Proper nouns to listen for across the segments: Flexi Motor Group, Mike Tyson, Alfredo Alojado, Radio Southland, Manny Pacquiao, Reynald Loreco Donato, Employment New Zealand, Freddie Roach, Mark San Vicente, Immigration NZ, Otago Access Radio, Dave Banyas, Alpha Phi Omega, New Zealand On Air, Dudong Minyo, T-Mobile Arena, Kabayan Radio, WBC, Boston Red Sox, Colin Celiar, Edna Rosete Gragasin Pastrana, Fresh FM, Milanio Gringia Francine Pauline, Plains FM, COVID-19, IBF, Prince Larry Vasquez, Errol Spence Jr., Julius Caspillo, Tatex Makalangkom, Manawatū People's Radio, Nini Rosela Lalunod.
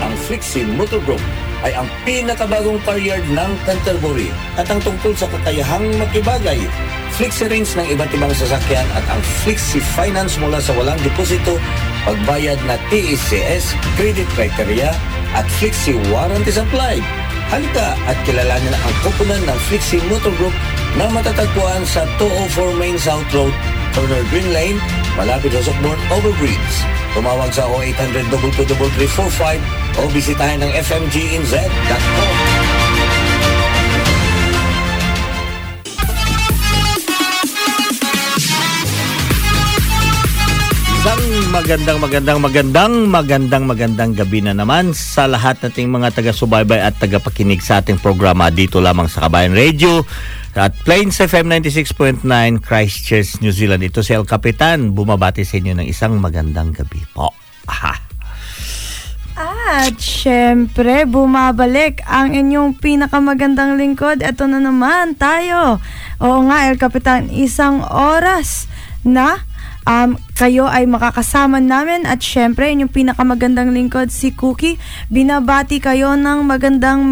Ang Flexi Motor Group ay ang pinakabagong car yard ng Canterbury at ang tungkol sa kakayahang magkibagay, Flexi range ng iba't ibang sasakyan at ang Flexi finance mula sa walang deposito, pagbayad na TECS, credit criteria at Flexi warranties applied. Halika at kilalanin ang koponan ng Flexi Motor Group na matatagpuan sa 204 Main South Road, corner Green Lane, malapit sa Sockborn Overbridge. Tumawag sa 0800-22345 o bisitahin ang fmgnz.com. Magandang gabi na naman sa lahat nating mga taga-subaybay at tagapakinig sa ating programa dito lamang sa Kabayan Radio at Plains FM 96.9 Christchurch, New Zealand. Ito si El Capitan, bumabati sa inyo ng isang magandang gabi po. Aha. At syempre, bumabalik ang inyong pinakamagandang lingkod. Ito na naman tayo. Oo nga, El Capitan, isang oras na kayo ay makakasama namin at syempre inyong pinakamagandang lingkod si Cookie. Binabati kayo ng magandang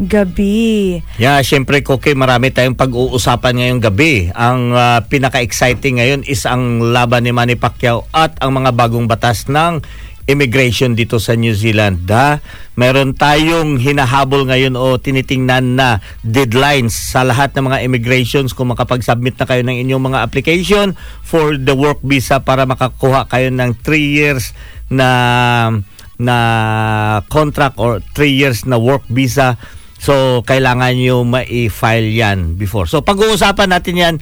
gabi. Yeah, syempre Cookie, marami tayong pag-uusapan ngayong gabi. Ang pinaka-exciting ngayon is ang laban ni Manny Pacquiao at ang mga bagong batas ng immigration dito sa New Zealand. Meron tayong hinahabol ngayon o tinitingnan na deadlines sa lahat ng mga immigrations kung makapag-submit na kayo ng inyong mga application for the work visa para makakuha kayo ng 3 years na contract or 3 years na work visa. So, kailangan nyo ma-file yan before. So, pag-uusapan natin yan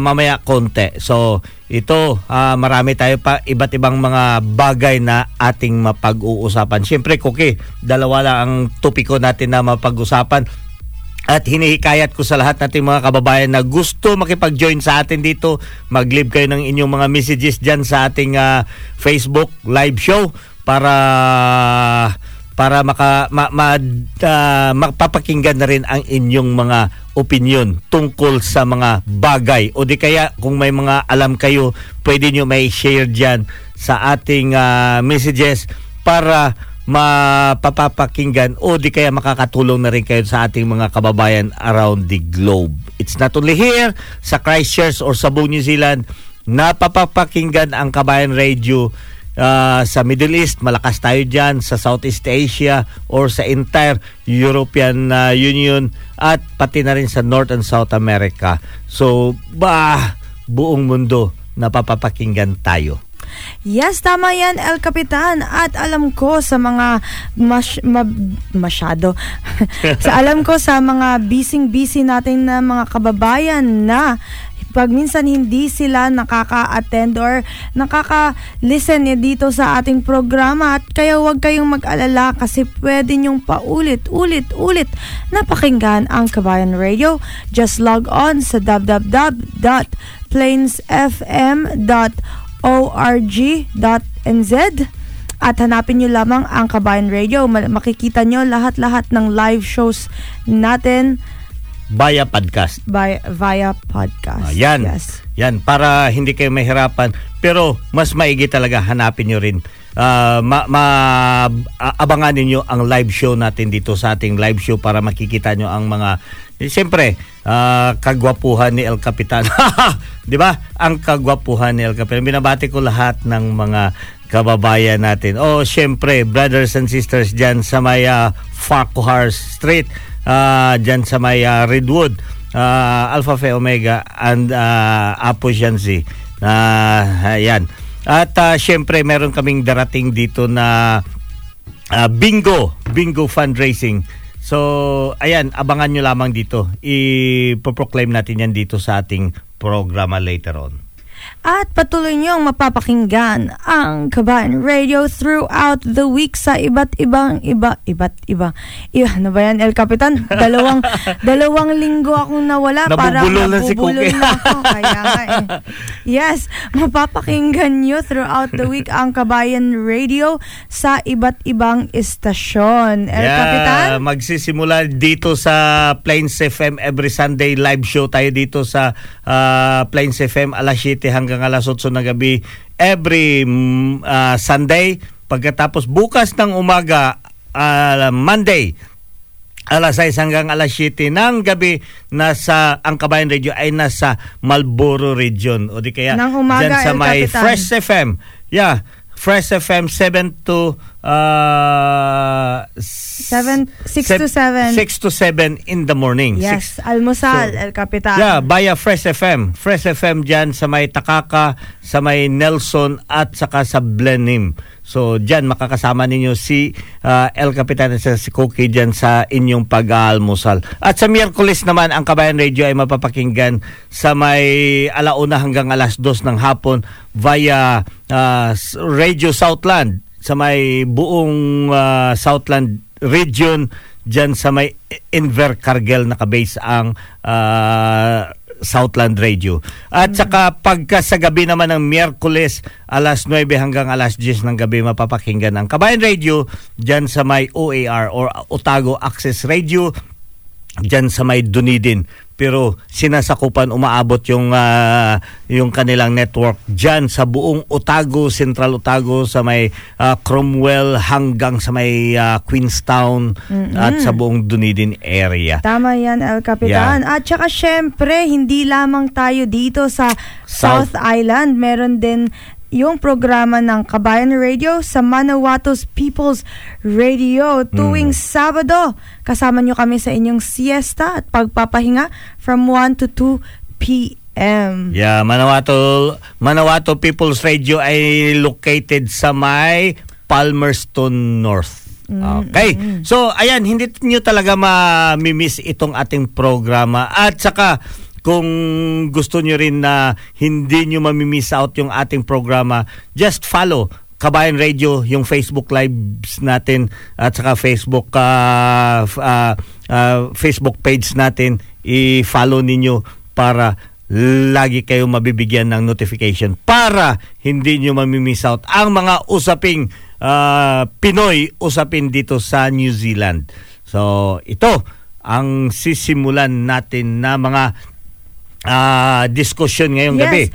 mamaya konti. So, ito, marami tayo pa iba't ibang mga bagay na ating mapag-uusapan. Siyempre, Cookie, dalawa lang ang topiko natin na mapag-usapan. At hinihikayat ko sa lahat nating mga kababayan na gusto makipag-join sa atin dito. Mag-leave kayo ng inyong mga messages dyan sa ating Facebook live show para mapapakinggan na rin ang inyong mga opinion tungkol sa mga bagay. O di kaya kung may mga alam kayo, pwede nyo may share dyan sa ating messages para mapapakinggan o di kaya makakatulong na rin kayo sa ating mga kababayan around the globe. It's not only here, sa Christchurch or sa buong New Zealand, napapakinggan ang Kabayan Radio sa Middle East, malakas tayo dyan, sa Southeast Asia or sa entire European Union at pati na rin sa North and South America. So, buong mundo napapapakinggan tayo. Yes, tama yan, El Capitan. At alam ko sa mga alam ko sa mga busy natin na mga kababayan na pag minsan hindi sila nakaka-attend or nakaka-listen dito sa ating programa, at kaya huwag kayong mag-alala kasi pwede nyong paulit-ulit na pakinggan ang Kabayan Radio. Just log on sa www.plainsfm.org.nz At hanapin nyo lamang ang Kabayan Radio. Makikita nyo lahat-lahat ng live shows natin via podcast. Via podcast. Yan. Yes. Yan. Para hindi kayo mahirapan. Pero mas maigi talaga hanapin nyo rin. Abangan ninyo ang live show natin dito sa ating live show para makikita nyo ang mga... Siyempre, kagwapuhan ni El Capitan. Di ba? Ang kagwapuhan ni El Capitan. Binabati ko lahat ng mga kababayan natin. Oh, siyempre, brothers and sisters dyan sa may Farquhar Street. Dyan sa may Redwood, Alpha Phi Omega and Apo Jansi. Ayan. At syempre meron kaming darating dito na bingo fundraising. So ayan, abangan nyo lamang dito. I-proclaim natin yan dito sa ating programa later on. At patuloy niyong mapapakinggan ang Kabayan Radio throughout the week sa iba't ibang ano ba yan, El Capitan? Dalawang linggo akong nawala. Nabubulol na ako. Kaya nga eh. Yes, mapapakinggan niyo throughout the week ang Kabayan Radio sa iba't ibang istasyon. El Capitan? Magsisimula dito sa Plains FM. Every Sunday live show tayo dito sa Plains FM alas 7 hanggang alas 8 ng gabi every Sunday. Pagkatapos bukas ng umaga, Monday, alas 6 hanggang alas 7 ng gabi, nasa ang Kabayan Radio ay nasa Marlboro region. O di kaya dyan sa may Fresh FM. Yeah, Fresh FM 6 to 7 in the morning. Yes, almusal, so, El Capitan. Yeah, via Fresh FM. Fresh FM dyan sa may Takaka, sa may Nelson, at saka sa Blenheim. So dyan makakasama ninyo si El Capitan at si Cookie dyan sa inyong pag-aalmusal. At sa Miyerkules naman, ang Kabayan Radio ay mapapakinggan sa may 1:00 hanggang 2:00 ng hapon via Radio Southland sa may buong Southland region, dyan sa may Invercargill nakabase ang Southland Radio. At saka pagka sa gabi naman ng Miyerkules, alas 9 hanggang alas 10 ng gabi, mapapakinggan ang Kabayan Radio dyan sa may OAR or Otago Access Radio dyan sa may Dunedin. Pero sinasakupan, umaabot yung kanilang network dyan sa buong Otago, Central Otago, sa may Cromwell hanggang sa may Queenstown at sa buong Dunedin area. Tama yan, El Capitan. Yeah. At saka syempre, hindi lamang tayo dito sa South Island. Meron din yung programa ng Kabayan Radio sa Manawatū People's Radio tuwing Sabado. Kasama nyo kami sa inyong siesta at pagpapahinga from 1 to 2 p.m. Yeah, Manawatū People's Radio ay located sa may Palmerston North. Okay. So, ayan, hindi nyo talaga mamimiss itong ating programa. At saka, kung gusto nyo rin na hindi nyo mamimiss out yung ating programa, just follow Kabayan Radio, yung Facebook lives natin at saka Facebook page natin. I-follow ninyo para lagi kayo mabibigyan ng notification para hindi nyo mamimiss out ang mga usaping Pinoy, usapin dito sa New Zealand. So, ito ang sisimulan natin na mga discussion ngayong gabi.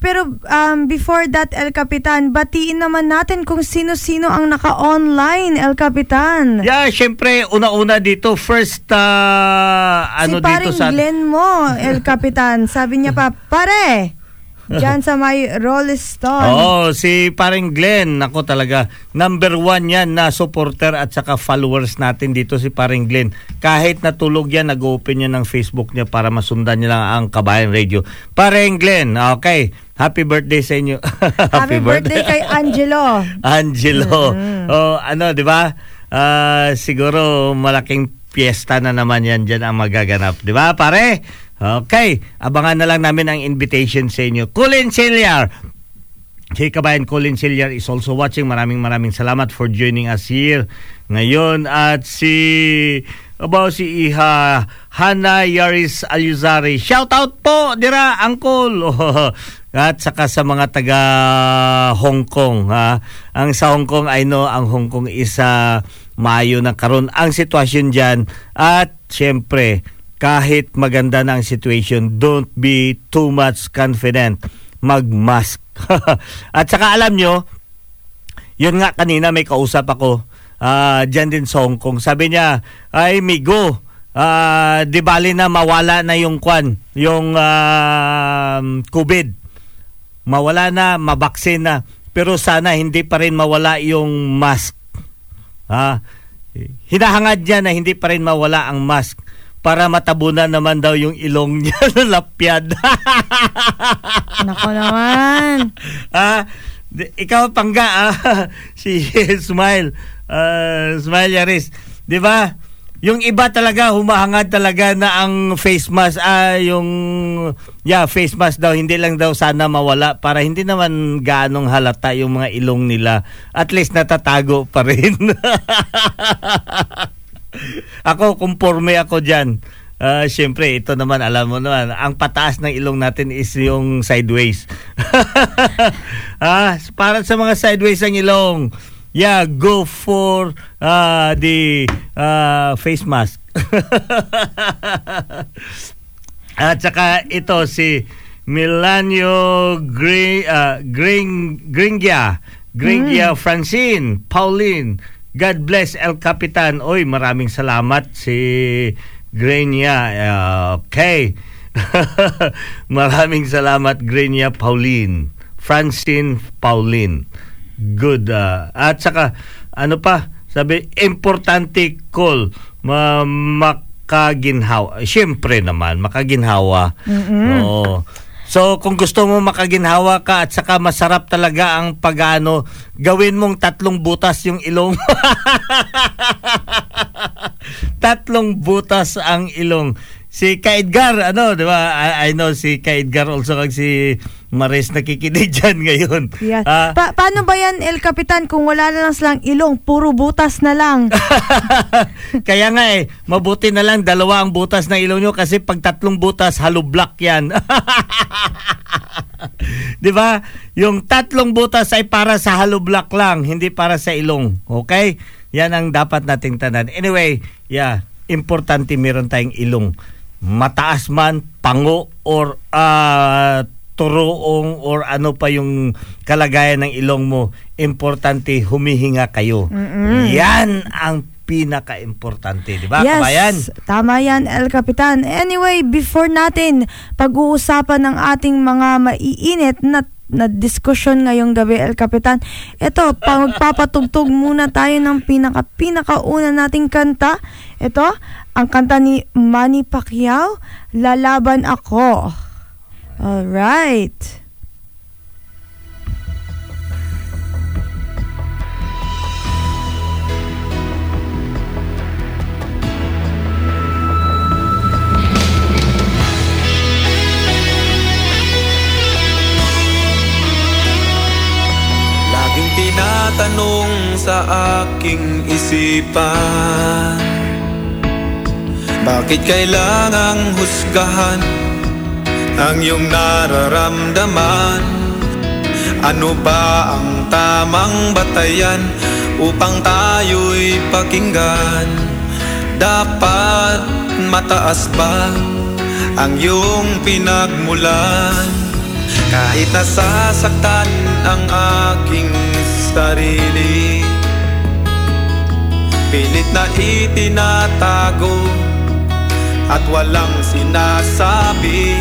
Pero before that, El Capitan, batiin naman natin kung sino-sino ang naka-online, El Capitan. Yeah, syempre, una-una dito, first, dito sa... Si paring Glenn mo, El Capitan. Sabi niya pa, pare, dyan sa may Rolling Stone. Oo, si paring Glenn, ako talaga, number 1 yan na supporter at saka followers natin dito si paring Glenn. Kahit natulog yan, nag-open yan ng Facebook niya para masundan niya lang ang Kabayan Radio. Paring Glenn, okay, happy birthday sa inyo. Happy birthday kay Angelo. Oh, di ba? Siguro malaking piyesta na naman yan dyan ang magaganap. Di ba, pare? Okay, abangan na lang namin ang invitation sa inyo. Colin Celiar. Si Kabayan Colin Celiar is also watching. Maraming salamat for joining us here ngayon. At si Abaw si Iha Hana Yaris Alyuzari. Shout out po dira angkol. At saka sa mga taga Hong Kong ha. Ang sa Hong Kong, I know ang Hong Kong is Mayo na karon ang sitwasyon diyan. At syempre, kahit maganda na ang situation, don't be too much confident. Magmask. At saka alam nyo, yun nga kanina may kausap ako diyan din sa Hong Kong. Sabi niya, ay migo, di bali na mawala na yung kwan, yung COVID. Mawala na, mabaksin na. Pero sana hindi pa rin mawala yung mask. Hinahangad niya na hindi pa rin mawala ang mask para matabunan naman daw yung ilong niya ng lapyad. Nako naman. Ikaw pangga, si Smile. Smile Yaris. Diba? Yung iba talaga humahangad talaga na ang face mask face mask daw hindi lang daw sana mawala para hindi naman gaanong halata yung mga ilong nila, at least natatago pa rin. Ako kumporme ako diyan. Siyempre, ito naman, alam mo naman, ang pataas ng ilong natin is yung sideways. Para sa mga sideways ang ilong, go for the face mask. At saka ito si Milanio Gringia Francine Pauline. God bless El Capitan. Oy, maraming salamat si Gringia. Okay. Maraming salamat Gringia Pauline. Francine Pauline. Good. At saka, ano pa? Sabi, importante call. Makaginhawa. Siyempre naman, makaginhawa. Mm-hmm. Oo. So, kung gusto mo makaginhawa ka at saka masarap talaga ang pag-ano, gawin mong 3 butas yung ilong. 3 butas ang ilong. Si Ka Edgar, ano, di ba? I know si Ka Edgar also, kag si Maris nakikinig dyan ngayon. Yes. Paano ba yan, El Capitan, kung wala na lang silang ilong, puro butas na lang? Kaya nga mabuti na lang 2 ang butas ng ilong nyo, kasi pag 3 butas, halo-block yan. Di ba? Yung 3 butas ay para sa halo-block lang, hindi para sa ilong. Okay? Yan ang dapat nating tanan. Anyway, importante meron tayong ilong. Mataas man, pango, or turoong, or ano pa yung kalagayan ng ilong mo, importante humihinga kayo. Mm-mm. Yan ang pinaka-importante, di ba? Yes, Kabayan? Tama yan, El Capitan. Anyway, before natin pag-uusapan ng ating mga maiinit na diskusyon ngayong gabi, El Capitan, ito, magpapatugtog muna tayo ng pinaka-una nating kanta. Ito, ang kanta ni Manny Pacquiao, Lalaban Ako. All right. Laging tinatanong sa aking isipan, bakit kailangang husgahan ang iyong nararamdaman? Ano ba ang tamang batayan upang tayo'y pakinggan? Dapat mataas ba ang iyong pinagmulan? Kahit nasasaktan ang aking sarili, pilit na itinatago at walang sinasabi.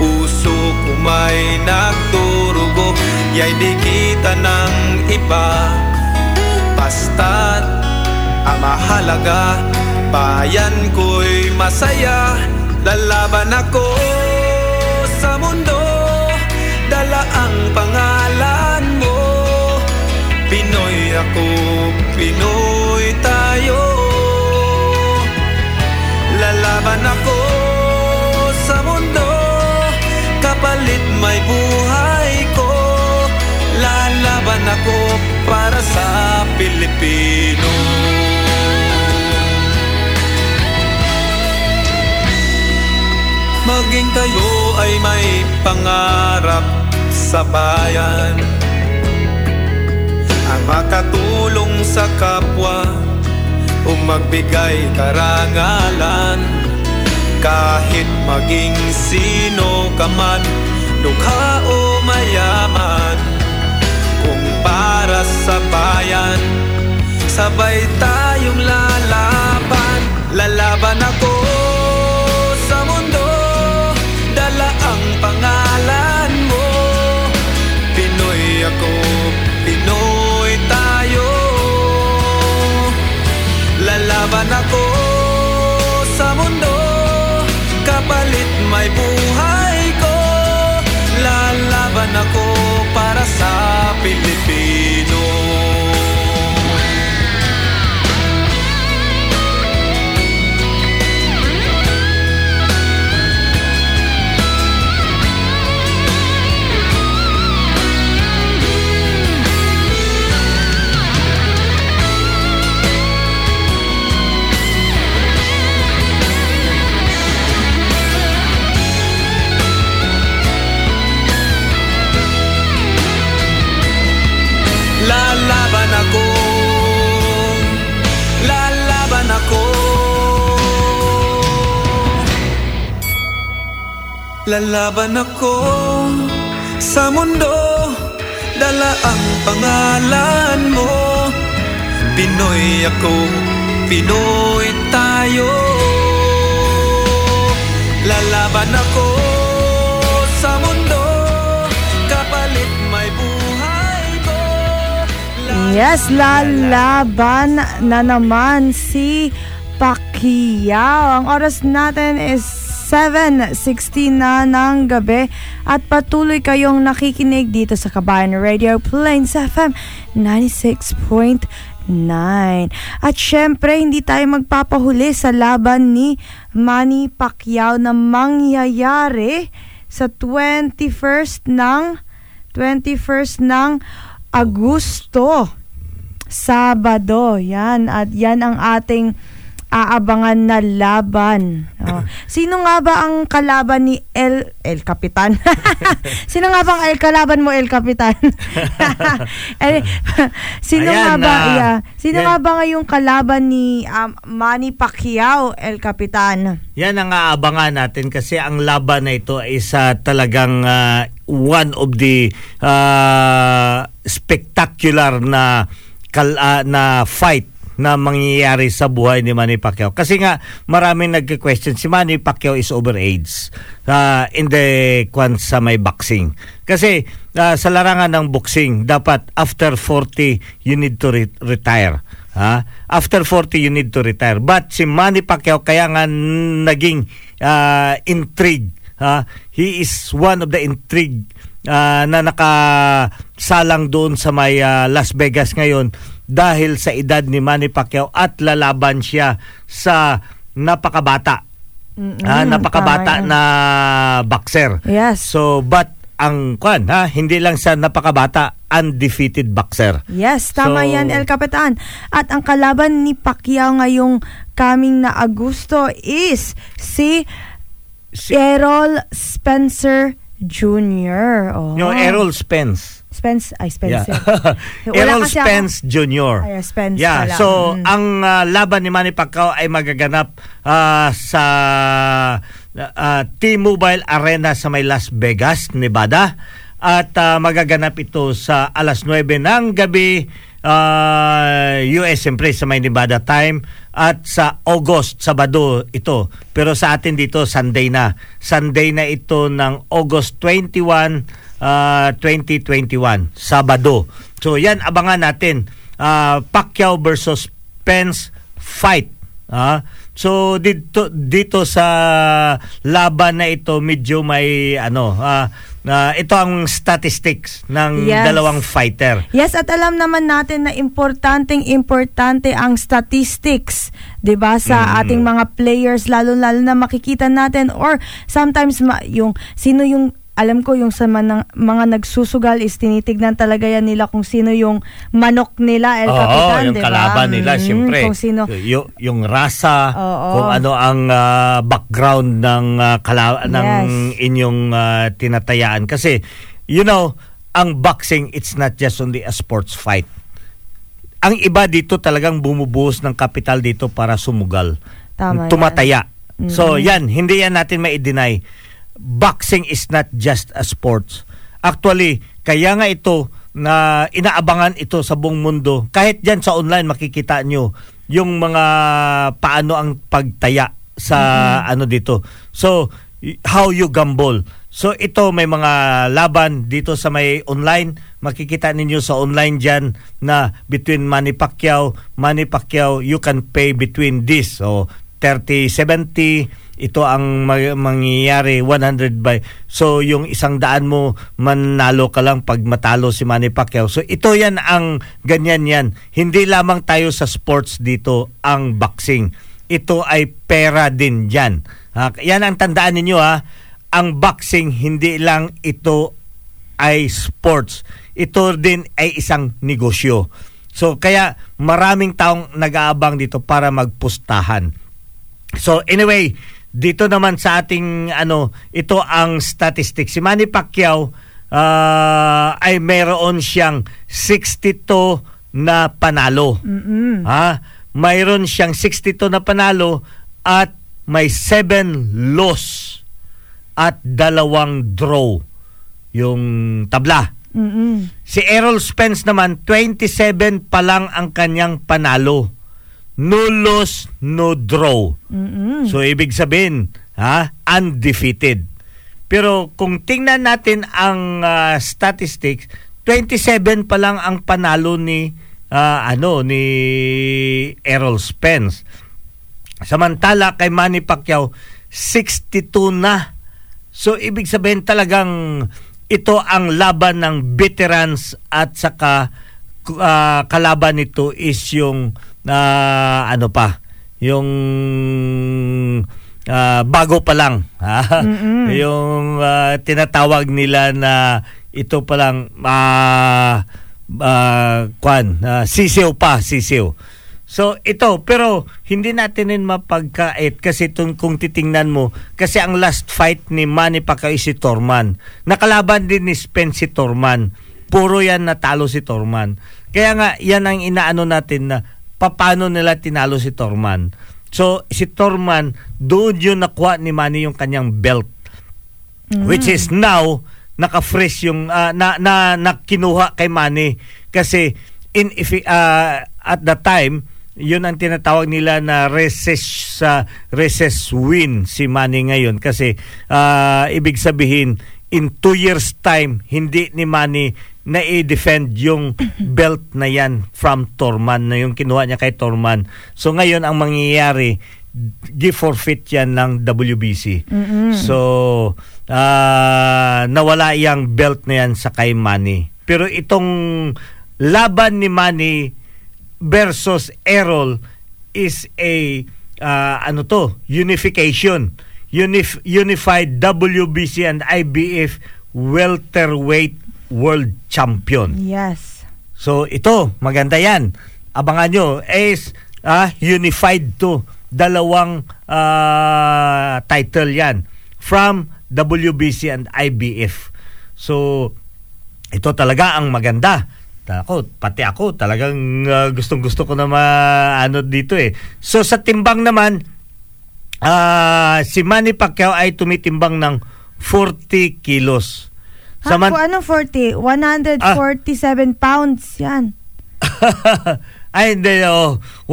Puso ko may nagdurugo, yay di kita ng iba. Basta't ang mahalaga, bayan ko'y masaya. Lalaban ako sa mundo, dala ang pangalan mo. Pinoy ako, Pinoy tayo. Lalaban ako sa mundo, kapalit may buhay ko. Lalaban ako para sa Pilipino. Maging tayo ay may pangarap sa bayan, ang makatulong sa kapwa o magbigay karangalan. Kahit maging sino ka man, lukha o mayaman, kung para sa bayan, sabay tayong lalaban. Lalaban ako sa mundo, dala ang pangalan mo. Pinoy ako, Pinoy tayo. Lalaban ako sa mundo, kapalit may buhay ko. Lalaban ako para sa Pilipino. Lalaban ako sa mundo, dala ang pangalan mo. Pinoy ako, Pinoy tayo. Lalaban ako sa mundo, kapalit may buhay ko. Lalaban, yes, lalaban na naman si Pacquiao. Ang oras natin is 7:16 na ng gabi at patuloy kayong nakikinig dito sa Kabayan Radio, Plains FM 96.9. At syempre, hindi tayo magpapahuli sa laban ni Manny Pacquiao na mangyayari sa 21st ng Agosto, Sabado. Yan, at yan ang ating aabangan na laban. Oh. Sino nga ba ang kalaban ni El Capitan? Sino nga bang El kalaban mo, El Capitan? Sino ayan, nga ba? Yeah. Sino yan nga ba ngayong kalaban ni Manny Pacquiao, El Capitan? Yan ang aabangan natin kasi ang laban na ito ay isa talagang one of the spectacular na na fight na mangyayari sa buhay ni Manny Pacquiao. Kasi nga, maraming nagka-question, si Manny Pacquiao is overage in the kwan sa may boxing. Kasi sa larangan ng boxing, dapat after 40, you need to retire. After 40, you need to retire. But si Manny Pacquiao, kaya nga naging intrigue. He is one of the intrigue na nakasalang doon sa may Las Vegas ngayon dahil sa edad ni Manny Pacquiao at lalaban siya sa napakabata. Napakabata na boxer. Yes. So but ang kwan, hindi lang sa napakabata, undefeated boxer. Yes, tama yan, El Capitan. At ang kalaban ni Pacquiao ngayong coming na Agosto is si Errol Spencer Jr. Oh. No, Errol Spence. Yeah. Errol Spence Jr. Ay, Spence. Yeah, so ang laban ni Manny Pacquiao ay magaganap sa T-Mobile Arena sa may Las Vegas, Nevada, at magaganap ito sa 9:00 ng gabi US, siyempre sa may Nevada time, at sa August, Sabado ito. Pero sa atin dito Sunday na ito ng August 21, 2021, Sabado. So yan, abangan natin Pacquiao versus Spence fight. So dito sa laban na ito, medyo may ito ang statistics ng dalawang fighter. Yes, at alam naman natin na importante ang statistics, 'di ba, sa ating mga players, lalo na makikita natin or sometimes yung sino yung alam ko yung sa mga nagsusugal is tinitignan talaga yan nila kung sino yung manok nila, El Capitan, yung diba? Kalaban nila, siyempre. Kung sino. Yung rasa, kung ano ang background ng, ng inyong tinatayaan. Kasi, you know, ang boxing, it's not just only a sports fight. Ang iba dito talagang bumubuhos ng kapital dito para sumugal. Tama, tumataya. Yan. So, yan, hindi yan natin ma-deny. Boxing is not just a sports. Actually, kaya nga ito na inaabangan ito sa buong mundo. Kahit dyan sa online makikita nyo yung mga paano ang pagtaya sa ano dito. So, how you gamble. So, ito may mga laban dito sa may online. Makikita ninyo sa online dyan na between Manny Pacquiao, you can pay between this. So, 30-70, ito ang mangyayari 100 by. So yung 100 mo manalo ka lang pag matalo si Manny Pacquiao. So ito yan ang ganyan yan. Hindi lamang tayo sa sports dito ang boxing. Ito ay pera din dyan. Ha? Yan ang tandaan ninyo ha. Ang boxing hindi lang ito ay sports. Ito din ay isang negosyo. So kaya maraming taong nag-aabang dito para magpustahan. So anyway, dito naman sa ating ano, ito ang statistics. Si Manny Pacquiao ay mayroon siyang 62 na panalo. Ha? Mayroon siyang 62 na panalo at may 7 loss at 2 draw yung tabla. Si Errol Spence naman 27 pa lang ang kanyang panalo. No loss, no draw. So, ibig sabihin, ha, undefeated. Pero kung tingnan natin ang statistics, 27 pa lang ang panalo ni Errol Spence. Samantala kay Manny Pacquiao, 62 na. So, ibig sabihin talagang ito ang laban ng veterans at saka kalaban nito is yung bago pa lang. Yung tinatawag nila na ito pa lang sisiw. So ito, pero hindi natin din mapagkait kasi kung titingnan mo, kasi ang last fight ni Manny Pacquiao si Thurman. Nakalaban din ni Spence si Thurman. Puro yan natalo si Thurman. Kaya nga yan ang inaano natin na paano nila tinalo si Thurman. So, si Thurman, doon yun nakuha ni Manny yung kanyang belt. Which is now, naka-fresh yung, nakinuha kay Manny. Kasi, at the time, yun ang tinatawag nila na recess win si Manny ngayon. Kasi, ibig sabihin, in 2 years time, hindi ni Manny na i-defend yung belt na yan from Thurman, na yung kinuha niya kay Thurman. So ngayon, ang mangyayari, gi-forfeit yan ng WBC. So, nawala yung belt na yan sa kay Manny. Pero itong laban ni Manny versus Errol is a, unification. Unified WBC and IBF welterweight world champion. Yes. So ito, maganda yan. Abangan nyo. Unified to. 2 title yan. From WBC and IBF. So, ito talaga ang maganda. Pati ako, talagang gustong-gusto ko na dito eh. So, sa timbang naman, si Manny Pacquiao ay tumitimbang ng 40 kilos. Anong 40? 147 pounds yan. Ay, hindi. 147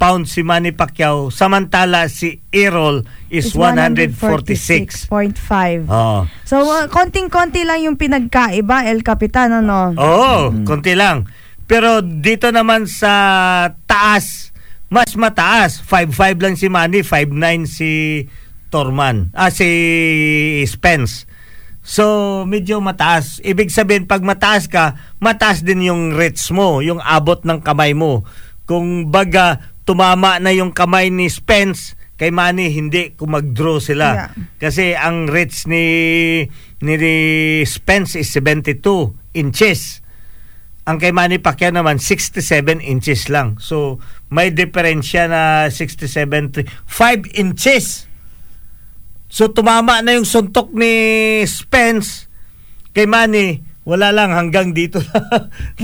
pounds si Manny Pacquiao. Samantala, si Errol is 146.5. So, konting-konti lang yung pinagkaiba, El Capitan, ano? Konti lang. Pero dito naman sa taas, mas mataas. 5'5 lang si Manny, 5'9 si Thurman, si Spence. So, medyo mataas. Ibig sabihin, pag mataas ka, mataas din yung reach mo, yung abot ng kamay mo. Kung baga, tumama na yung kamay ni Spence Kay Manny, hindi kung mag-draw sila. Yeah. Kasi ang reach ni Spence is 72 inches. Ang kay Manny Pacquiao naman, 67 inches lang. So, may diferensya na 67, 5 inches. So, tumama na yung suntok ni Spence. Kay Manny, wala lang, hanggang dito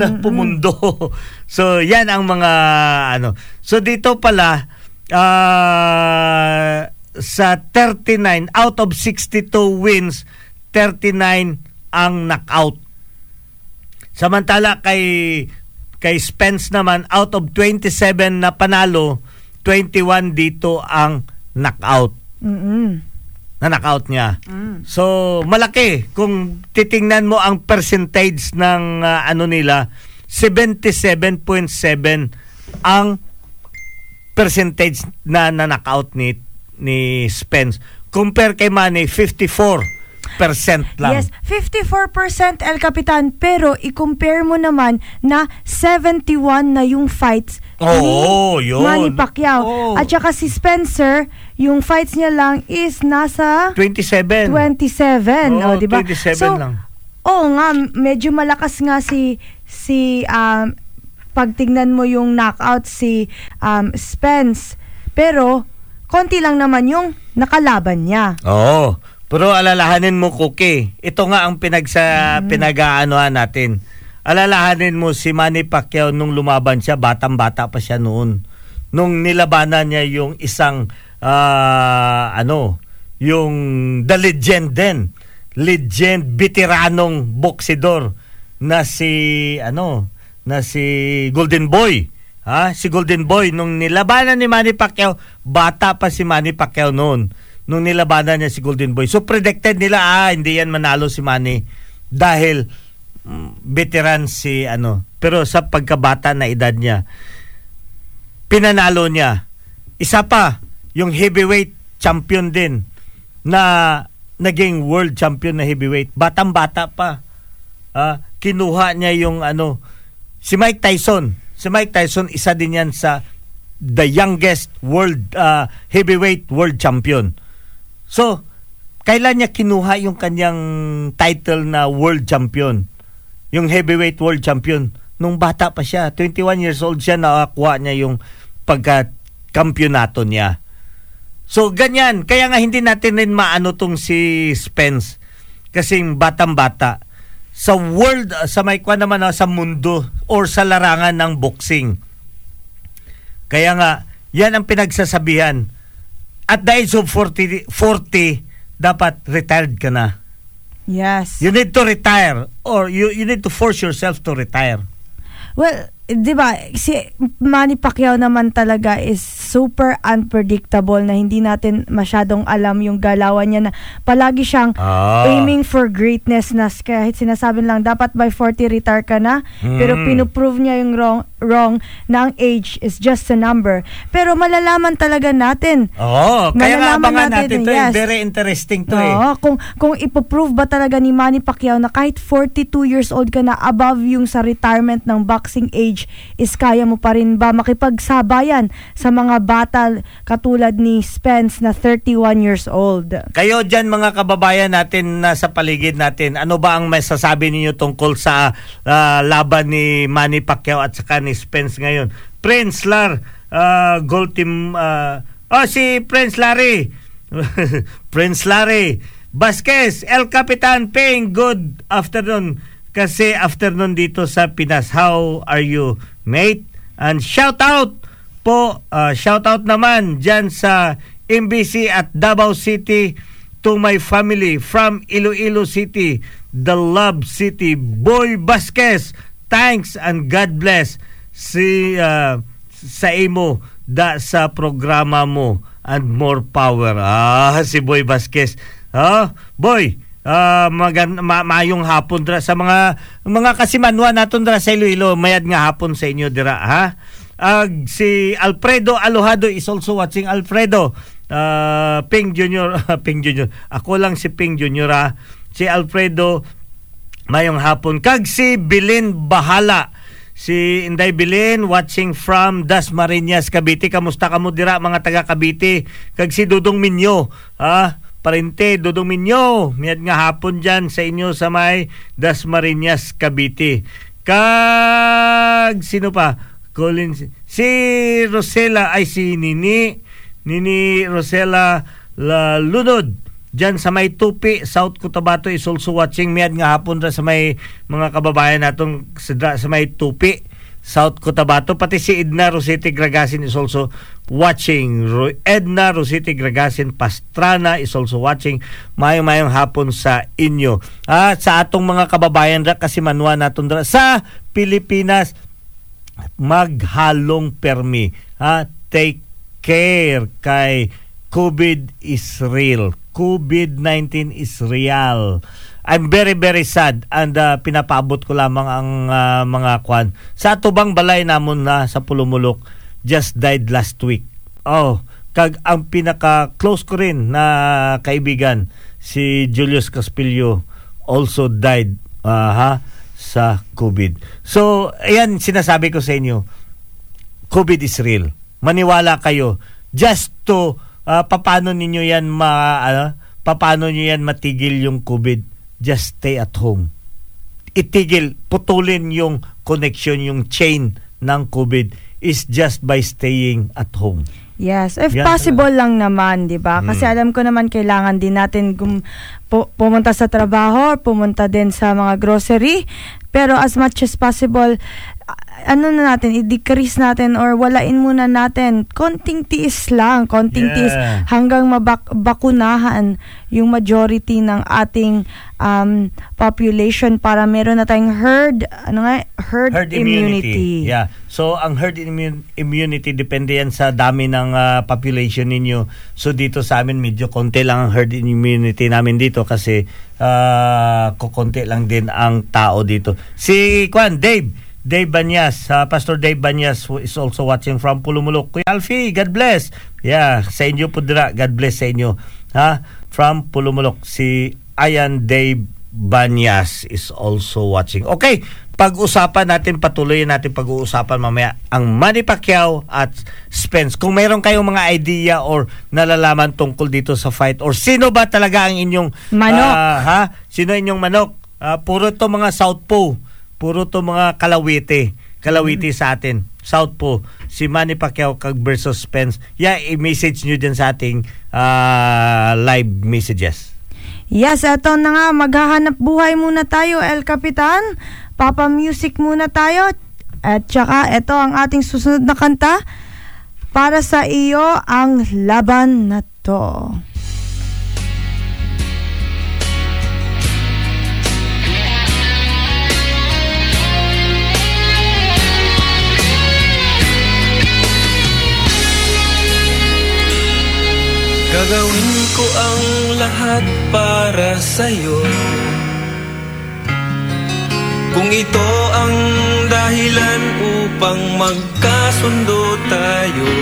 na pumundo. So, yan ang mga ano. So, dito pala, sa 39 out of 62 wins, 39 ang knockout. Samantala kay Spence naman, out of 27 na panalo, 21 dito ang knockout. Na knockout niya. So malaki kung titingnan mo ang percentage ng ano nila, 77.7 ang percentage na na-knockout ni Spence. Compare kay Manny, 54% lang. Yes, 54% El Capitan, pero i-compare mo naman na 71 na yung fights ni Manny Pacquiao. Oh. At saka si Spencer, yung fights niya lang is nasa 27. Oh, diba? 27 so, lang. Oo nga, medyo malakas nga si pagtingnan mo yung knockout si Spence, pero konti lang naman yung nakalaban niya. Oo. Pero alalahanin mo, Cookie, ito nga ang pinag-aanohan natin. Alalahanin mo si Manny Pacquiao nung lumaban siya, batang-bata pa siya noon. Nung nilabanan niya yung isang yung the legend din. Legend, veteranong boksidor na si Golden Boy. Si Golden Boy, nung nilabanan ni Manny Pacquiao, bata pa si Manny Pacquiao noon, nung nilabanan niya si Golden Boy. So predicted nila, hindi yan manalo si Manny dahil veteran si Pero sa pagkabata na edad niya, pinanalo niya. Isa pa, yung heavyweight champion din na naging world champion na heavyweight. Batang-bata pa. Kinuha niya yung si Mike Tyson. Si Mike Tyson, isa din yan sa the youngest world heavyweight world champion. So, kailan niya kinuha yung kanyang title na world champion? Yung heavyweight world champion. Nung bata pa siya, 21 years old siya, nakakuha niya yung pagka-kampyonato niya. So, ganyan. Kaya nga hindi natin rin maano tong si Spence. Kasing batang-bata. Sa world, sa maikwa naman sa mundo or sa larangan ng boxing. Kaya nga, yan ang pinagsasabihan. At the age of 40, dapat retired ka na. Yes. You need to retire or you need to force yourself to retire. Well, di ba, si Manny Pacquiao naman talaga is super unpredictable na hindi natin masyadong alam yung galawan niya, na palagi siyang aiming for greatness, na kahit sinasabi lang dapat by 40 retire ka na, pero pinuprove niya yung wrong na ang age is just a number. Pero malalaman talaga natin. Kaya nga abangan natin to. Yes. Very interesting to Kung ipoprove ba talaga ni Manny Pacquiao na kahit 42 years old ka na, above yung sa retirement ng boxing age, is kaya mo pa rin ba makipagsabayan sa mga bata katulad ni Spence na 31 years old? Kayo dyan mga kababayan natin na sa paligid natin, ano ba ang masasabi ninyo tungkol sa laban ni Manny Pacquiao at saka ni Spence ngayon? Prince Lar, Gold Team, si Prince Larry. Prince Larry Vasquez, El Capitan Ping, good afternoon. Kasi afternoon dito sa Pinas. How are you, mate? And shout out naman dyan sa MBC at Davao City to my family from Iloilo City, the Love City. Boy Vasquez, thanks and God bless sa imo da sa programa mo and more power. Si Boy Vasquez. Boy, maayong hapon dra sa mga kasimanwa naton dra sa Iloilo. Mayad nga hapon sa inyo dira, si Alfredo Alojado is also watching. Alfredo, Ping Jr. Ping Jr. Ako lang si Ping Jr. Si Alfredo, mayong hapon. Kag si Bilin Bahala, Si Inday Bilin, watching from Dasmariñas, Cavite. Kamusta ka mo dira, mga taga Cavite? Kag si Dudong Minyo, ha? Parente, Dudong Minyo, miad nga hapon dyan sa inyo sa may Dasmariñas, Cavite. Kag sino pa? Collins. Si Rosela, ay si Nini Rosela Lalunod, dyan sa may Tupi, South Cotabato is also watching. Miad nga hapon ra sa may mga kababayan natong sa may Tupi, South Cotabato. Pati si Edna Rosete Gragasin is also watching. Edna Rosete Gragasin Pastrana is also watching. Mayong hapon sa inyo. At sa atong mga kababayan ra, kasi manuwa naton ra sa Pilipinas, maghalong permi. Ha? Take care kay COVID is real. COVID-19 is real. I'm very, very sad, and pinapaabot ko lamang ang mga kwan. Sa tubang balay namon na sa Pulumulok, just died last week. Oh, kag ang pinaka-close ko rin na kaibigan, si Julius Caspillo, also died sa COVID. So, ayan, sinasabi ko sa inyo, COVID is real. Maniwala kayo. Just to paano ninyo yan paano niyo yan matigil yung COVID? Just stay at home. Itigil, putulin yung connection, yung chain ng COVID is just by staying at home. Yes, if yan possible lang naman, di ba? Kasi alam ko naman kailangan din natin pumunta sa trabaho, pumunta din sa mga grocery, pero as much as possible, ano na natin, i-decrease natin or walain muna natin. Konting tiis lang, tiis hanggang mabakunahan yung majority ng ating population para meron na tayong herd immunity. Yeah. So, ang herd immunity, depende yan sa dami ng population ninyo. So, dito sa amin, medyo konti lang ang herd immunity namin dito kasi konti lang din ang tao dito. Si Kwan, Dave Banyas, Pastor Dave Banyas is also watching from Pulumulok. Kuya Alfie, God bless. Yeah, sa inyo po dira. God bless sa inyo. Ha? From Pulumulok, si Ayan Dave Banyas is also watching. Okay, pag-usapan natin, patuloy natin pag-uusapan mamaya ang Manny Pacquiao at Spence. Kung mayroon kayong mga idea or nalalaman tungkol dito sa fight, or sino ba talaga ang inyong manok? Sino inyong manok? Puro to mga Southpaw. Puro to mga kalawiti sa atin. Southpaw, si Manny Pacquiao versus Spence. Yeah, i-message nyo dyan sa ating live messages. Yes, eto na nga, maghahanap buhay muna tayo, El Capitan. Papa music muna tayo. At saka, eto ang ating susunod na kanta. Para sa iyo ang laban na to. Gagawin ko ang lahat para sa'yo. Kung ito ang dahilan upang magkasundo tayo,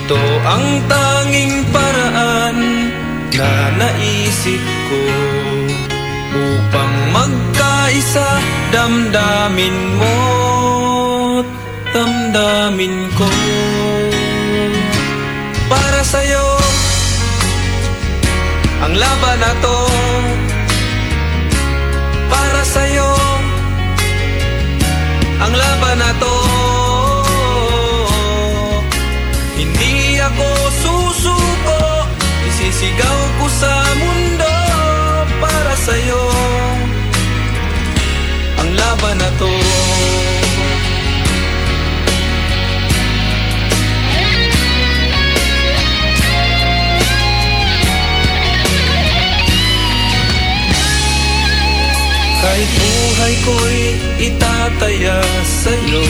ito ang tanging paraan na naisip ko upang magkaisa. Damdamin mo, damdamin ko, para sa'yo ang laban na to. Para sa'yo ang laban na to. Hindi ako susuko, isisigaw ko sa mundo. Para sa'yo ang laban na to. Kahit buhay ko'y itataya sa'yo,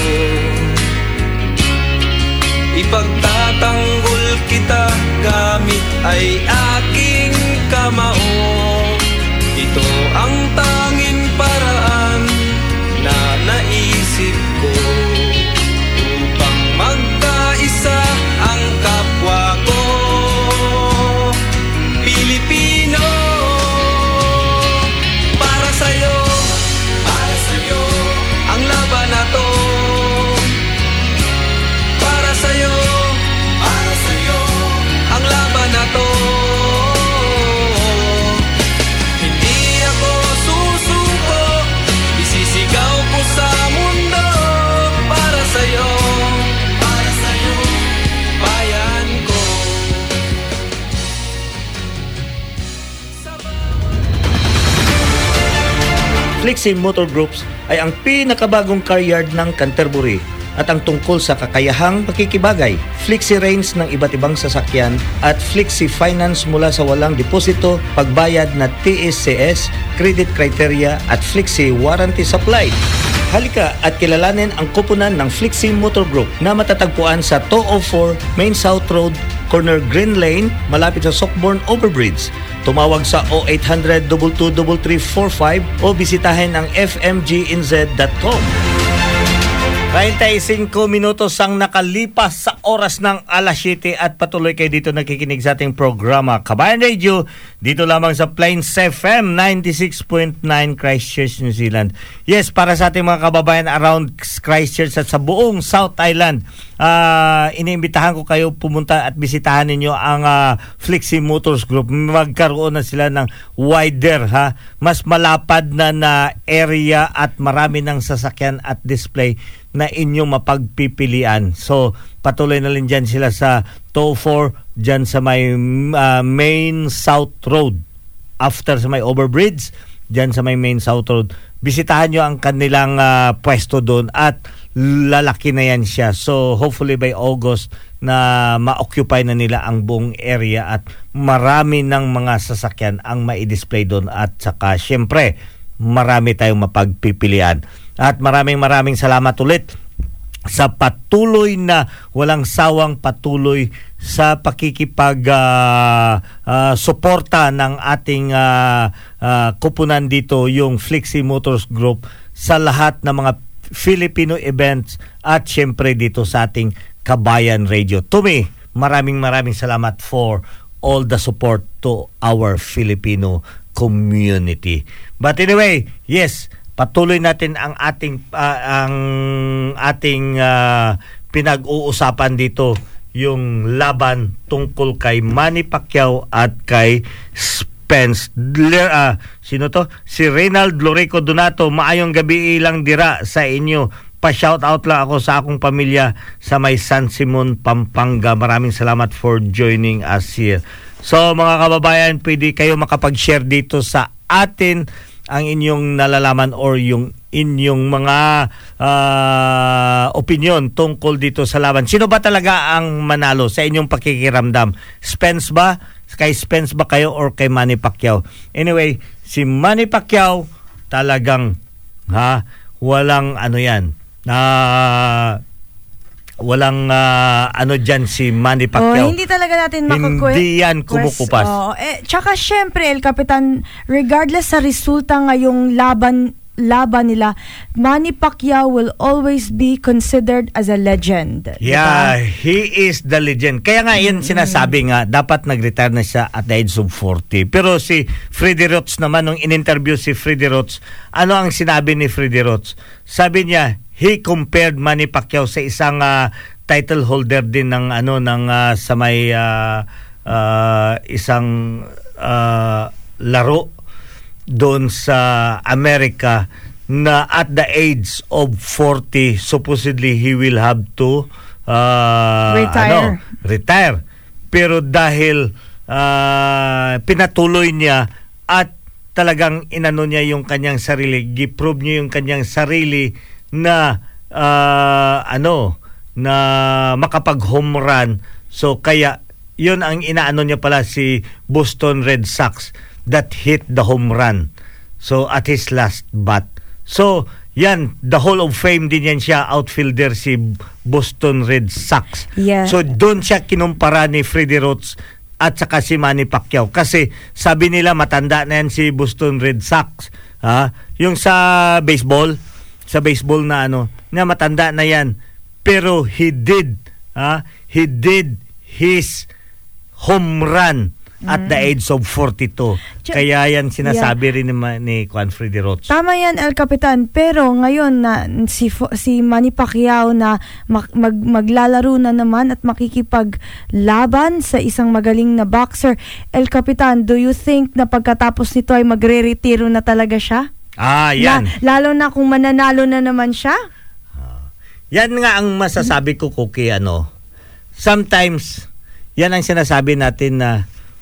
ipagtatanggol kita gamit ay aking kamao. Ito ang tanging paraan na naisip ko upang magkaisa ang kapwa ko, Pilipino. Para sa'yo ang laban na to. Flexi Motor Groups ay ang pinakabagong car yard ng Canterbury at ang tungkol sa kakayahang pakikibagay, flexi range ng iba't ibang sasakyan at flexi finance mula sa walang deposito, pagbayad na TSCS, credit criteria at flexi warranty supply. Halika at kilalanin ang koponan ng Flexi Motor Group na matatagpuan sa 204 Main South Road, Corner Green Lane, malapit sa Sockborn Overbridge. Tumawag sa 0800-223-45 o bisitahin ang fmgnz.com. 35 minutos ang nakalipas sa oras ng alas 7 at patuloy kayo dito nakikinig sa ating programa Kabayan Radio dito lamang sa Plains FM 96.9 Christchurch, New Zealand. Yes, para sa ating mga kababayan around Christchurch at sa buong South Island, iniimbitahan ko kayo pumunta at bisitahan ninyo ang Flexi Motors Group. Magkaroon na sila ng wider, mas malapad na area at marami ng sasakyan at display na inyong mapagpipilian. So, patuloy na rin dyan sila sa 204 dyan sa may Main South Road. After sa may overbridge, dyan sa may Main South Road. Bisitahan nyo ang kanilang pwesto doon at lalaki na yan siya. So, hopefully by August na ma-occupy na nila ang buong area at marami ng mga sasakyan ang mai-display doon at saka, syempre, marami tayong mapagpipilian. At maraming salamat ulit sa patuloy na walang sawang patuloy sa pakikipag suporta ng ating koponan dito, yung Flexi Motors Group, sa lahat ng mga Filipino events at syempre dito sa ating Kabayan Radio. To me, maraming salamat for all the support to our Filipino community. But anyway, yes, patuloy natin ang ating pinag-uusapan dito, yung laban tungkol kay Manny Pacquiao at kay Spence. Sino to? Si Reynald Loreco Donato, maayong gabi ilang dira sa inyo. Pa-shoutout lang ako sa akong pamilya sa may San Simon, Pampanga. Maraming salamat for joining us here. So mga kababayan, pwede kayo makapag-share dito sa atin ang inyong nalalaman or yung inyong mga opinion tungkol dito sa laban. Sino ba talaga ang manalo sa inyong pakikiramdam? Spence ba? Kay Spence ba kayo or kay Manny Pacquiao? Anyway, si Manny Pacquiao talagang walang ano yan. Walang si Manny Pacquiao. Hindi talaga natin makukuha. Hindi yan kumukupas. Tsaka syempre, El Capitan, regardless sa resulta ngayong laban nila, Manny Pacquiao will always be considered as a legend. Yeah, diba? He is the legend. Kaya nga yan sinasabi nga, dapat nag-retire na siya at the age of 40. Pero si Freddie Roach naman, nung in-interview si Freddie Roach, ano ang sinabi ni Freddie Roach? Sabi niya, he compared Manny Pacquiao sa isang title holder din ng sa may isang laro doon sa America na at the age of 40 supposedly he will have to retire. Pero dahil pinatuloy niya at talagang inano niya yung kanyang sarili, giprove niya yung kanyang sarili na na makapag home run. So kaya yun ang inaano niya pala si Boston Red Sox that hit the home run so at his last bat. So yan, the Hall of Fame din yan siya, outfielder si Boston Red Sox. Yeah. So doon siya kinumpara ni Freddie Roach at saka si Manny Pacquiao kasi sabi nila matanda na yan si Boston Red Sox, yung sa baseball na na matanda na yan, pero he did his home run at the age of 42. Kaya yan sinasabi rin ni Freddie Roach. Tama yan, El Capitan, pero ngayon na si Manny Pacquiao na maglalaro na naman at makikipaglaban sa isang magaling na boxer. El Capitan, do you think na pagkatapos nito ay magre-retiro na talaga siya? Yan. Lalo na kung mananalo na naman siya. Yan nga ang masasabi ko, Cookie. Sometimes, yan ang sinasabi natin na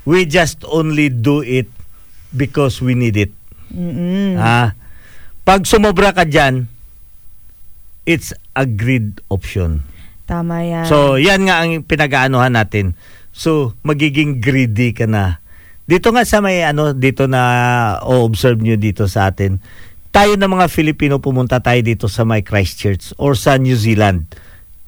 we just only do it because we need it. Pag sumobra ka dyan, it's a grid option. Tama yan. So, yan nga ang pinag-aanuhan natin. So, magiging greedy ka na. Dito nga sa may dito na o-observe nyo dito sa atin, tayo na mga Filipino pumunta tayo dito sa may Christchurch or sa New Zealand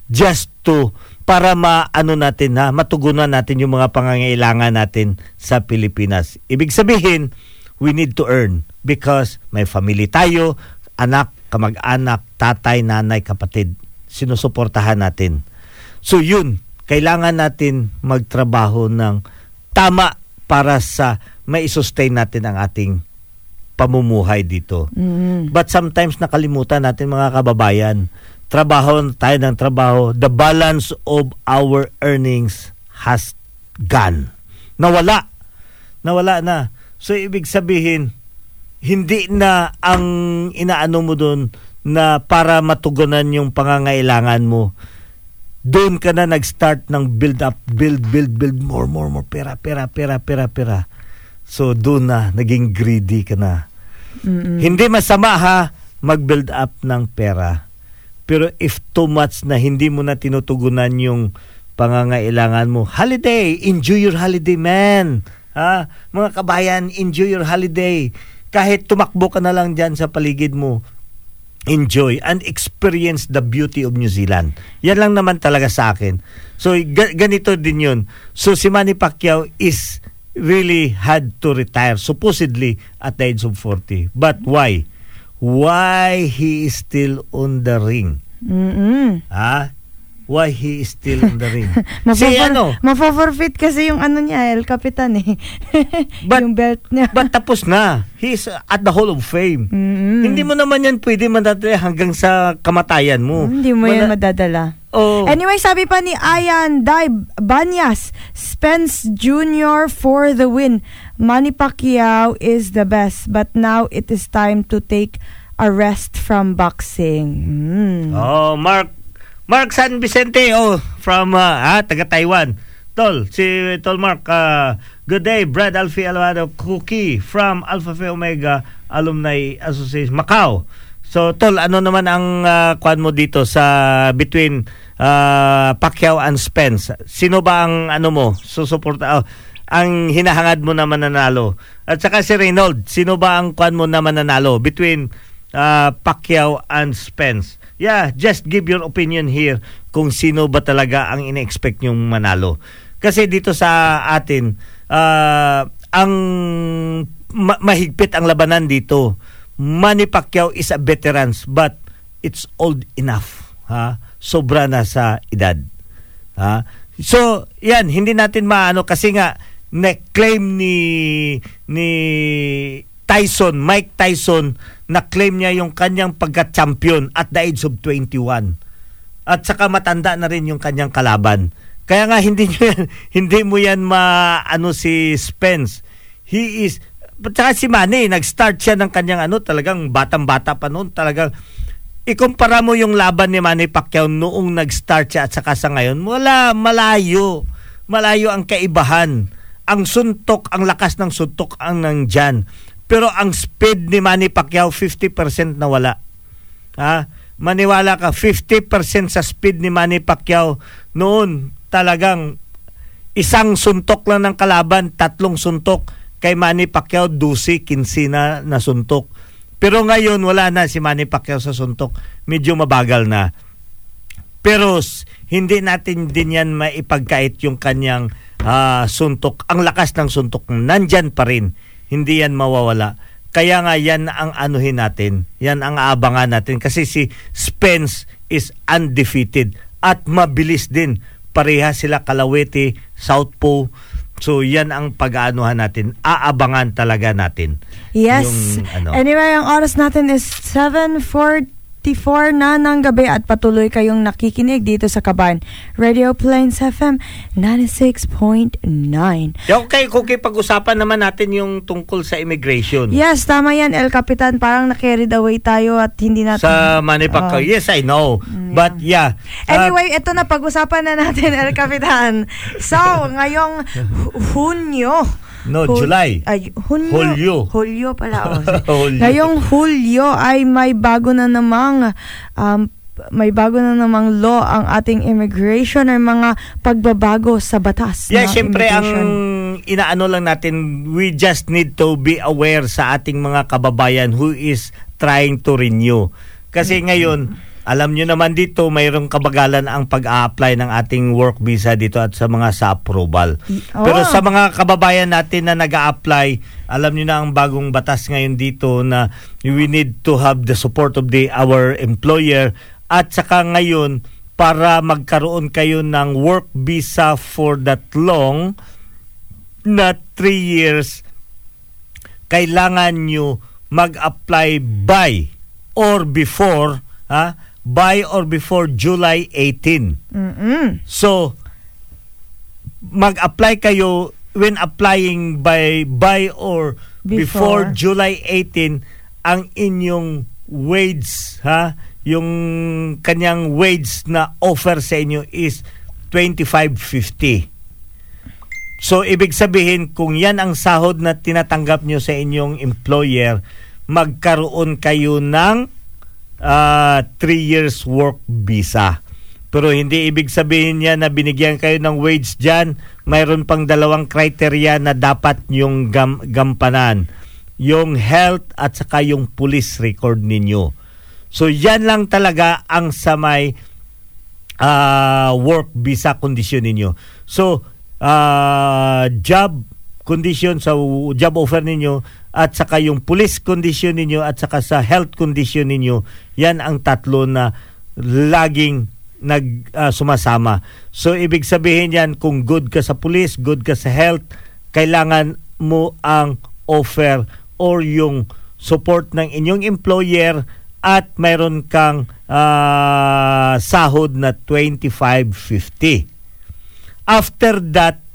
just to, para natin matugunan natin yung mga pangangailangan natin sa Pilipinas. Ibig sabihin, we need to earn because may family tayo, anak, kamag-anak, tatay, nanay, kapatid. Sinusuportahan natin. So yun, kailangan natin magtrabaho ng tama para sa mai-sustain natin ang ating pamumuhay dito. Mm-hmm. But sometimes nakalimutan natin mga kababayan, trabaho tayo ng trabaho, the balance of our earnings has gone. Nawala. Nawala na. So ibig sabihin, hindi na ang inaano mo doon na para matugunan yung pangangailangan mo. Doon ka na nag-start ng build up, build, more, pera. So doon na, naging greedy ka na. Mm-mm. Hindi masama mag-build up ng pera. Pero if too much na hindi mo na tinutugunan yung pangangailangan mo, holiday, enjoy your holiday, man. Ha? Mga kabayan, enjoy your holiday. Kahit tumakbo ka na lang dyan sa paligid mo, enjoy and experience the beauty of New Zealand. Yan lang naman talaga sa akin. So, ganito din yun. So, si Manny Pacquiao is really had to retire supposedly at the age of 40. But why? Why he is still on the ring? Mm-mm. Why he is still on the ring? Mapo-forfeit kasi yung niya, El Capitan eh. But, yung belt niya. But tapos na. He's at the Hall of Fame. Mm-hmm. Hindi mo naman yan pwede madadala hanggang sa kamatayan mo. Hindi mo yan madadala. Oh. Anyway, sabi pa ni Ayan Dai Banyas, Spence Jr. for the win. Manny Pacquiao is the best. But now it is time to take a rest from boxing. Mm. Oh, Mark San Vicente, from taga-Taiwan. Tol Mark, good day, Brad Alfie Alvaro Cookie from Alpha Phi Omega Alumni Association, Macau. So, Tol, ano naman ang kwan mo dito sa between Pacquiao and Spence? Sino ba ang mo, susuporta? Ang hinahangad mo na mananalo? At saka si Reynold, sino ba ang kwan mo na mananalo between Pacquiao and Spence? Yeah, just give your opinion here kung sino ba talaga ang in-expect nyong manalo. Kasi dito sa atin, ang mahigpit ang labanan dito. Manny Pacquiao is a veteran but it's old enough. Sobra na sa edad. So, yan, hindi natin kasi nga na-claim ni Tyson, Mike Tyson, na-claim niya yung kanyang pagka-champion at the age of 21. At saka matanda na rin yung kanyang kalaban. Kaya nga hindi mo yan si Spence. He is, at saka si Manny, nag-start siya ng kanyang talagang batang-bata pa noon, talagang ikumpara mo yung laban ni Manny Pacquiao noong nag-start siya at saka sa ngayon, wala, malayo. Malayo ang kaibahan. Ang suntok, ang lakas ng suntok ang nandyan. Pero ang speed ni Manny Pacquiao, 50% na wala. Maniwala ka, 50% sa speed ni Manny Pacquiao noon, talagang isang suntok lang ng kalaban, 3 suntok. Kay Manny Pacquiao, 12-15 na suntok. Pero ngayon, wala na si Manny Pacquiao sa suntok. Medyo mabagal na. Pero hindi natin din yan maipagkait yung kanyang suntok. Ang lakas ng suntok, nandyan pa rin. Hindi yan mawawala. Kaya nga yan ang anuhin natin. Yan ang aabangan natin. Kasi si Spence is undefeated. At mabilis din. Pareha sila Kalawete, Southpaw. So yan ang pag-aanuhan natin. Aabangan talaga natin. Yes. Anyway, ang oras natin is 7:44 na ng gabi. At patuloy kayong nakikinig dito sa Kabayan Radio Plains FM 96.9. Okay, Cookie, pag-usapan naman natin yung tungkol sa immigration. Yes, tama yan, El Capitan. Parang na-carried away tayo at hindi natin... Sa Manny Pacquiao. Yes, I know. But yeah. Anyway, ito na, pag-usapan na natin, El Capitan. So, ngayong Hunyo, No, July. Ay, Hulyo. Hulyo pala. Oh. Ngayong Hulyo ay may bago na namang law ang ating immigration or mga pagbabago sa batas. Yeah, siyempre ang inaano lang natin, we just need to be aware sa ating mga kababayan who is trying to renew. Kasi ngayon, alam nyo naman dito, mayroong kabagalan ang pag-a-apply ng ating work visa dito at sa mga sa approval. Oh. Pero sa mga kababayan natin na nag-a-apply, alam nyo na ang bagong batas ngayon dito na we need to have the support of our employer. At saka ngayon, para magkaroon kayo ng work visa for that long, na 3 years, kailangan nyo mag-apply by or before, July 18. Mm-mm. So, mag-apply kayo when applying by or before July 18, ang inyong wage, yung kanyang wage na offer sa inyo is $25.50. So, ibig sabihin, kung yan ang sahod na tinatanggap nyo sa inyong employer, magkaroon kayo ng 3 years work visa. Pero hindi ibig sabihin niya na binigyan kayo ng wage dyan. Mayroon pang dalawang criteria na dapat yung gampanan. Yung health at saka yung police record ninyo. So yan lang talaga ang sa may work visa condition ninyo. So job condition sa job offer ninyo at saka yung police condition ninyo at saka sa health condition ninyo, yan ang tatlo na laging sumasama. So, ibig sabihin yan, kung good ka sa police, good ka sa health, kailangan mo ang offer or yung support ng inyong employer at mayroon kang sahod na $25.50. After that,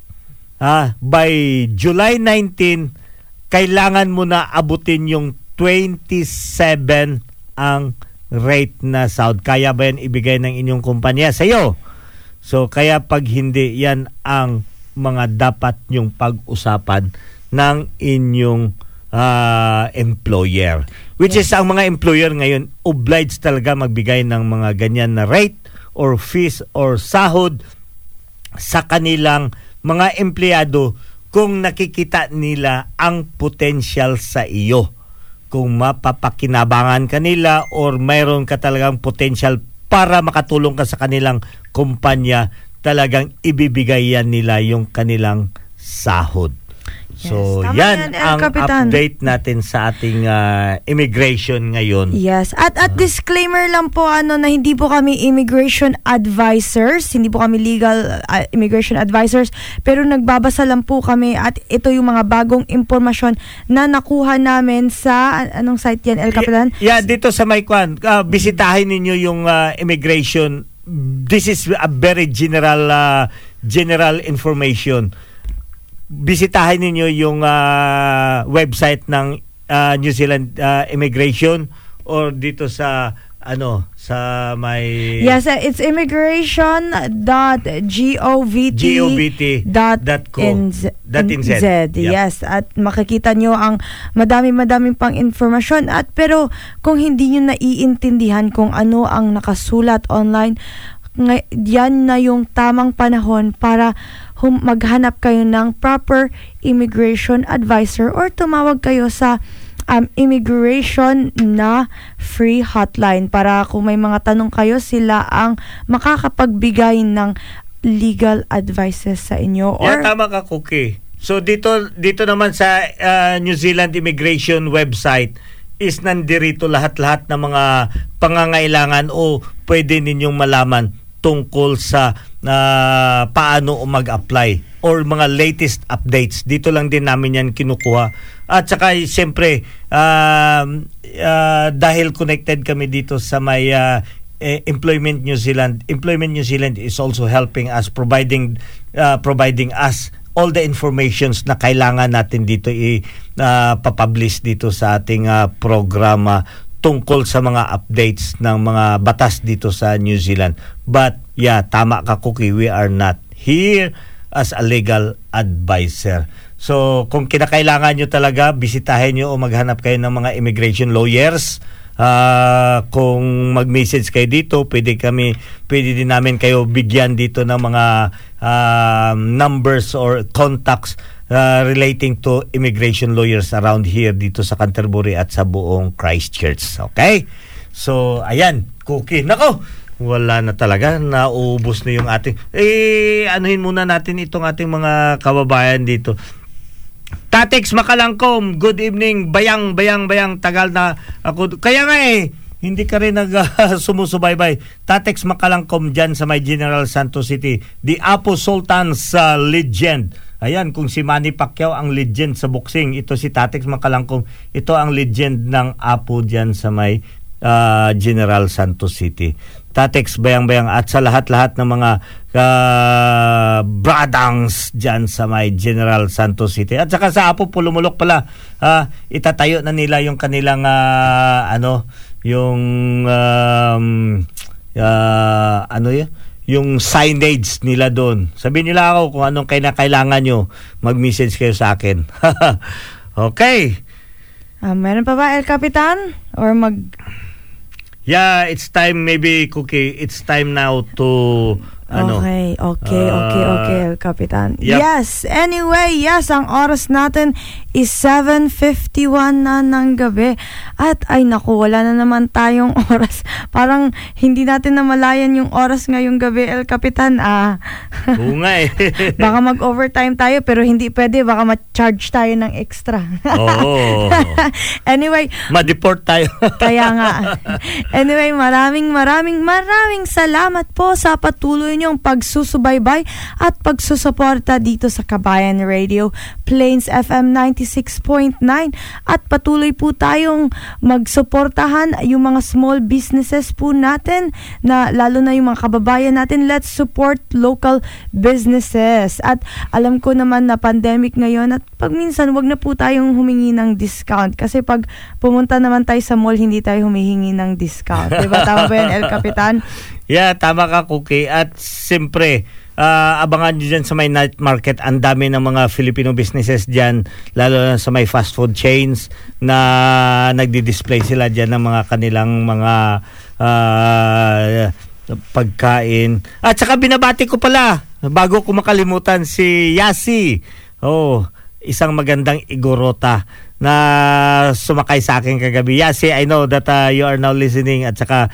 by July 19, kailangan mo na abutin yung 27 ang rate na sahod. Kaya ba yan ibigay ng inyong kumpanya sa iyo? So, kaya pag hindi, yan ang mga dapat yung pag-usapan ng inyong employer. Which is, ang mga employer ngayon, obliged talaga magbigay ng mga ganyan na rate or fees or sahod sa kanilang mga empleyado kung nakikita nila ang potential sa iyo. Kung mapapakinabangan kanila or mayroon ka talagang potential para makatulong ka sa kanilang kumpanya, talagang ibibigay yan nila yung kanilang sahod. Yes, so yan ang Kapitan. Update natin sa ating immigration ngayon. Yes, at disclaimer lang po na hindi po kami immigration advisors, hindi po kami legal immigration advisors, pero nagbabasa lang po kami at ito yung mga bagong impormasyon na nakuha namin sa anong site yan, El Capitan? Yeah, dito sa Maykwan, bisitahin ninyo yung immigration. This is a very general information. Bisitahin ninyo yung website ng New Zealand Immigration or dito sa sa may... Yes, it's immigration.govt.nz. Yes, at makikita nyo ang madami-madaming pang informasyon. At pero kung hindi nyo naiintindihan kung ano ang nakasulat online, yan na yung tamang panahon para maghanap kayo ng proper immigration advisor or tumawag kayo sa immigration na free hotline para kung may mga tanong kayo, sila ang makakapagbigay ng legal advices sa inyo. Or yeah, tama ka, Cookie. So dito naman sa New Zealand Immigration website is nandirito lahat-lahat ng mga pangangailangan o pwede ninyong malaman tungkol sa paano mag-apply or mga latest updates. Dito lang din namin yan kinukuha. At saka siyempre dahil connected kami dito sa may Employment New Zealand. Employment New Zealand is also helping us providing us all the informations na kailangan natin dito i-publish dito sa ating programa tungkol sa mga updates ng mga batas dito sa New Zealand. But yeah, tama ka, Cookie, we are not here as a legal advisor. So, kung kinakailangan nyo talaga, bisitahin nyo o maghanap kayo ng mga immigration lawyers. Kung mag-message kayo dito, pwede din namin kayo bigyan dito ng mga numbers or contacts relating to immigration lawyers around here dito sa Canterbury at sa buong Christchurch. Okay? So, ayan. Cookie. Nako! Wala na talaga. Nauubos na yung ating... anuhin muna natin itong ating mga kababayan dito. Tatex Makalangkom, good evening. Bayang, tagal na ako. Kaya nga hindi ka rin sumusubaybay. Tatex Makalangkom dyan sa may General Santos City. The Apo Sultan's legend. Ayan, kung si Manny Pacquiao ang legend sa boxing, ito si Tatex Makalangkom. Ito ang legend ng Apo dyan sa may General Santos City. Tatex Bayang at sa lahat-lahat ng mga bradangs dyan sa may General Santos City. At saka sa Apo Pulumulok pala, itatayo na nila yung kanilang yung signage nila doon. Sabihin nila ako kung anong kailangan nyo, mag-message kayo sa akin. Okay. Meron pa ba El Capitan? Or Yeah, it's time maybe, Cookie. It's time now to... Okay, Kapitan. Yep. Yes, anyway, ang oras natin is 7:51 na ng gabi. At ay naku, wala na naman tayong oras. Parang hindi natin namalayan yung oras ngayong gabi, El Kapitan. Oo nga Baka mag-overtime tayo, pero hindi pwede. Baka ma-charge tayo ng extra. Oo. Anyway. Ma-deport tayo. Kaya nga. Anyway, maraming salamat po sa patuloy niyong pagsusubaybay at pagsusuporta dito sa Kabayan Radio, Plains FM 96.9, at patuloy po tayong magsuportahan yung mga small businesses po natin, na lalo na yung mga kababayan natin. Let's support local businesses. At alam ko naman na pandemic ngayon, at pag minsan wag na po tayong humingi ng discount, kasi pag pumunta naman tayo sa mall, hindi tayo humihingi ng discount. Diba? Tama ba yan, El Capitan? Yeah, tama ka, Cookie. At siyempre, abangan nyo dyan sa may night market. Ang dami ng mga Filipino businesses dyan, lalo na sa may fast food chains, na nagdi-display sila dyan ng mga kanilang mga pagkain. At saka binabati ko pala, bago ko makalimutan, si Yasi. Oh, isang magandang igorota na sumakay sa akin kagabi. Yasi, I know that you are now listening. At saka,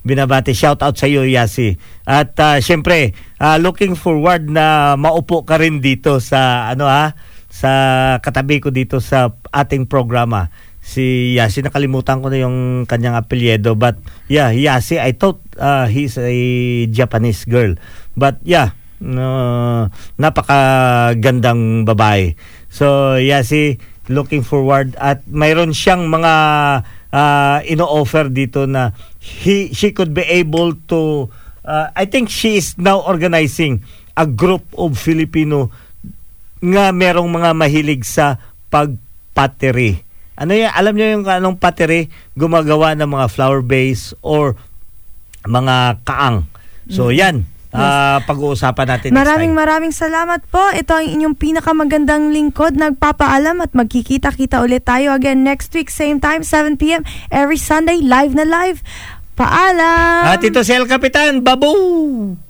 binabati. Shout out sa iyo, Yasi. At syempre, looking forward na maupo ka rin dito sa, sa katabi ko dito sa ating programa. Si Yasi, nakalimutan ko na yung kanyang apelyido. But Yasi, I thought he's a Japanese girl. But napakagandang babae. So, Yasi, looking forward. At mayroon siyang mga ino-offer dito na she could be able to I think she is now organizing a group of Filipino nga merong mga mahilig sa pagpattery. Alam niyo yung anong pattery? Gumagawa ng mga flower base or mga kaang. So yan. Pag-uusapan natin. Maraming salamat po. Ito ang inyong pinakamagandang lingkod, nagpapaalam, at magkikita-kita ulit tayo again next week, same time, 7 p.m. every Sunday, live na live. Paalam. At ito si El Capitan Babu.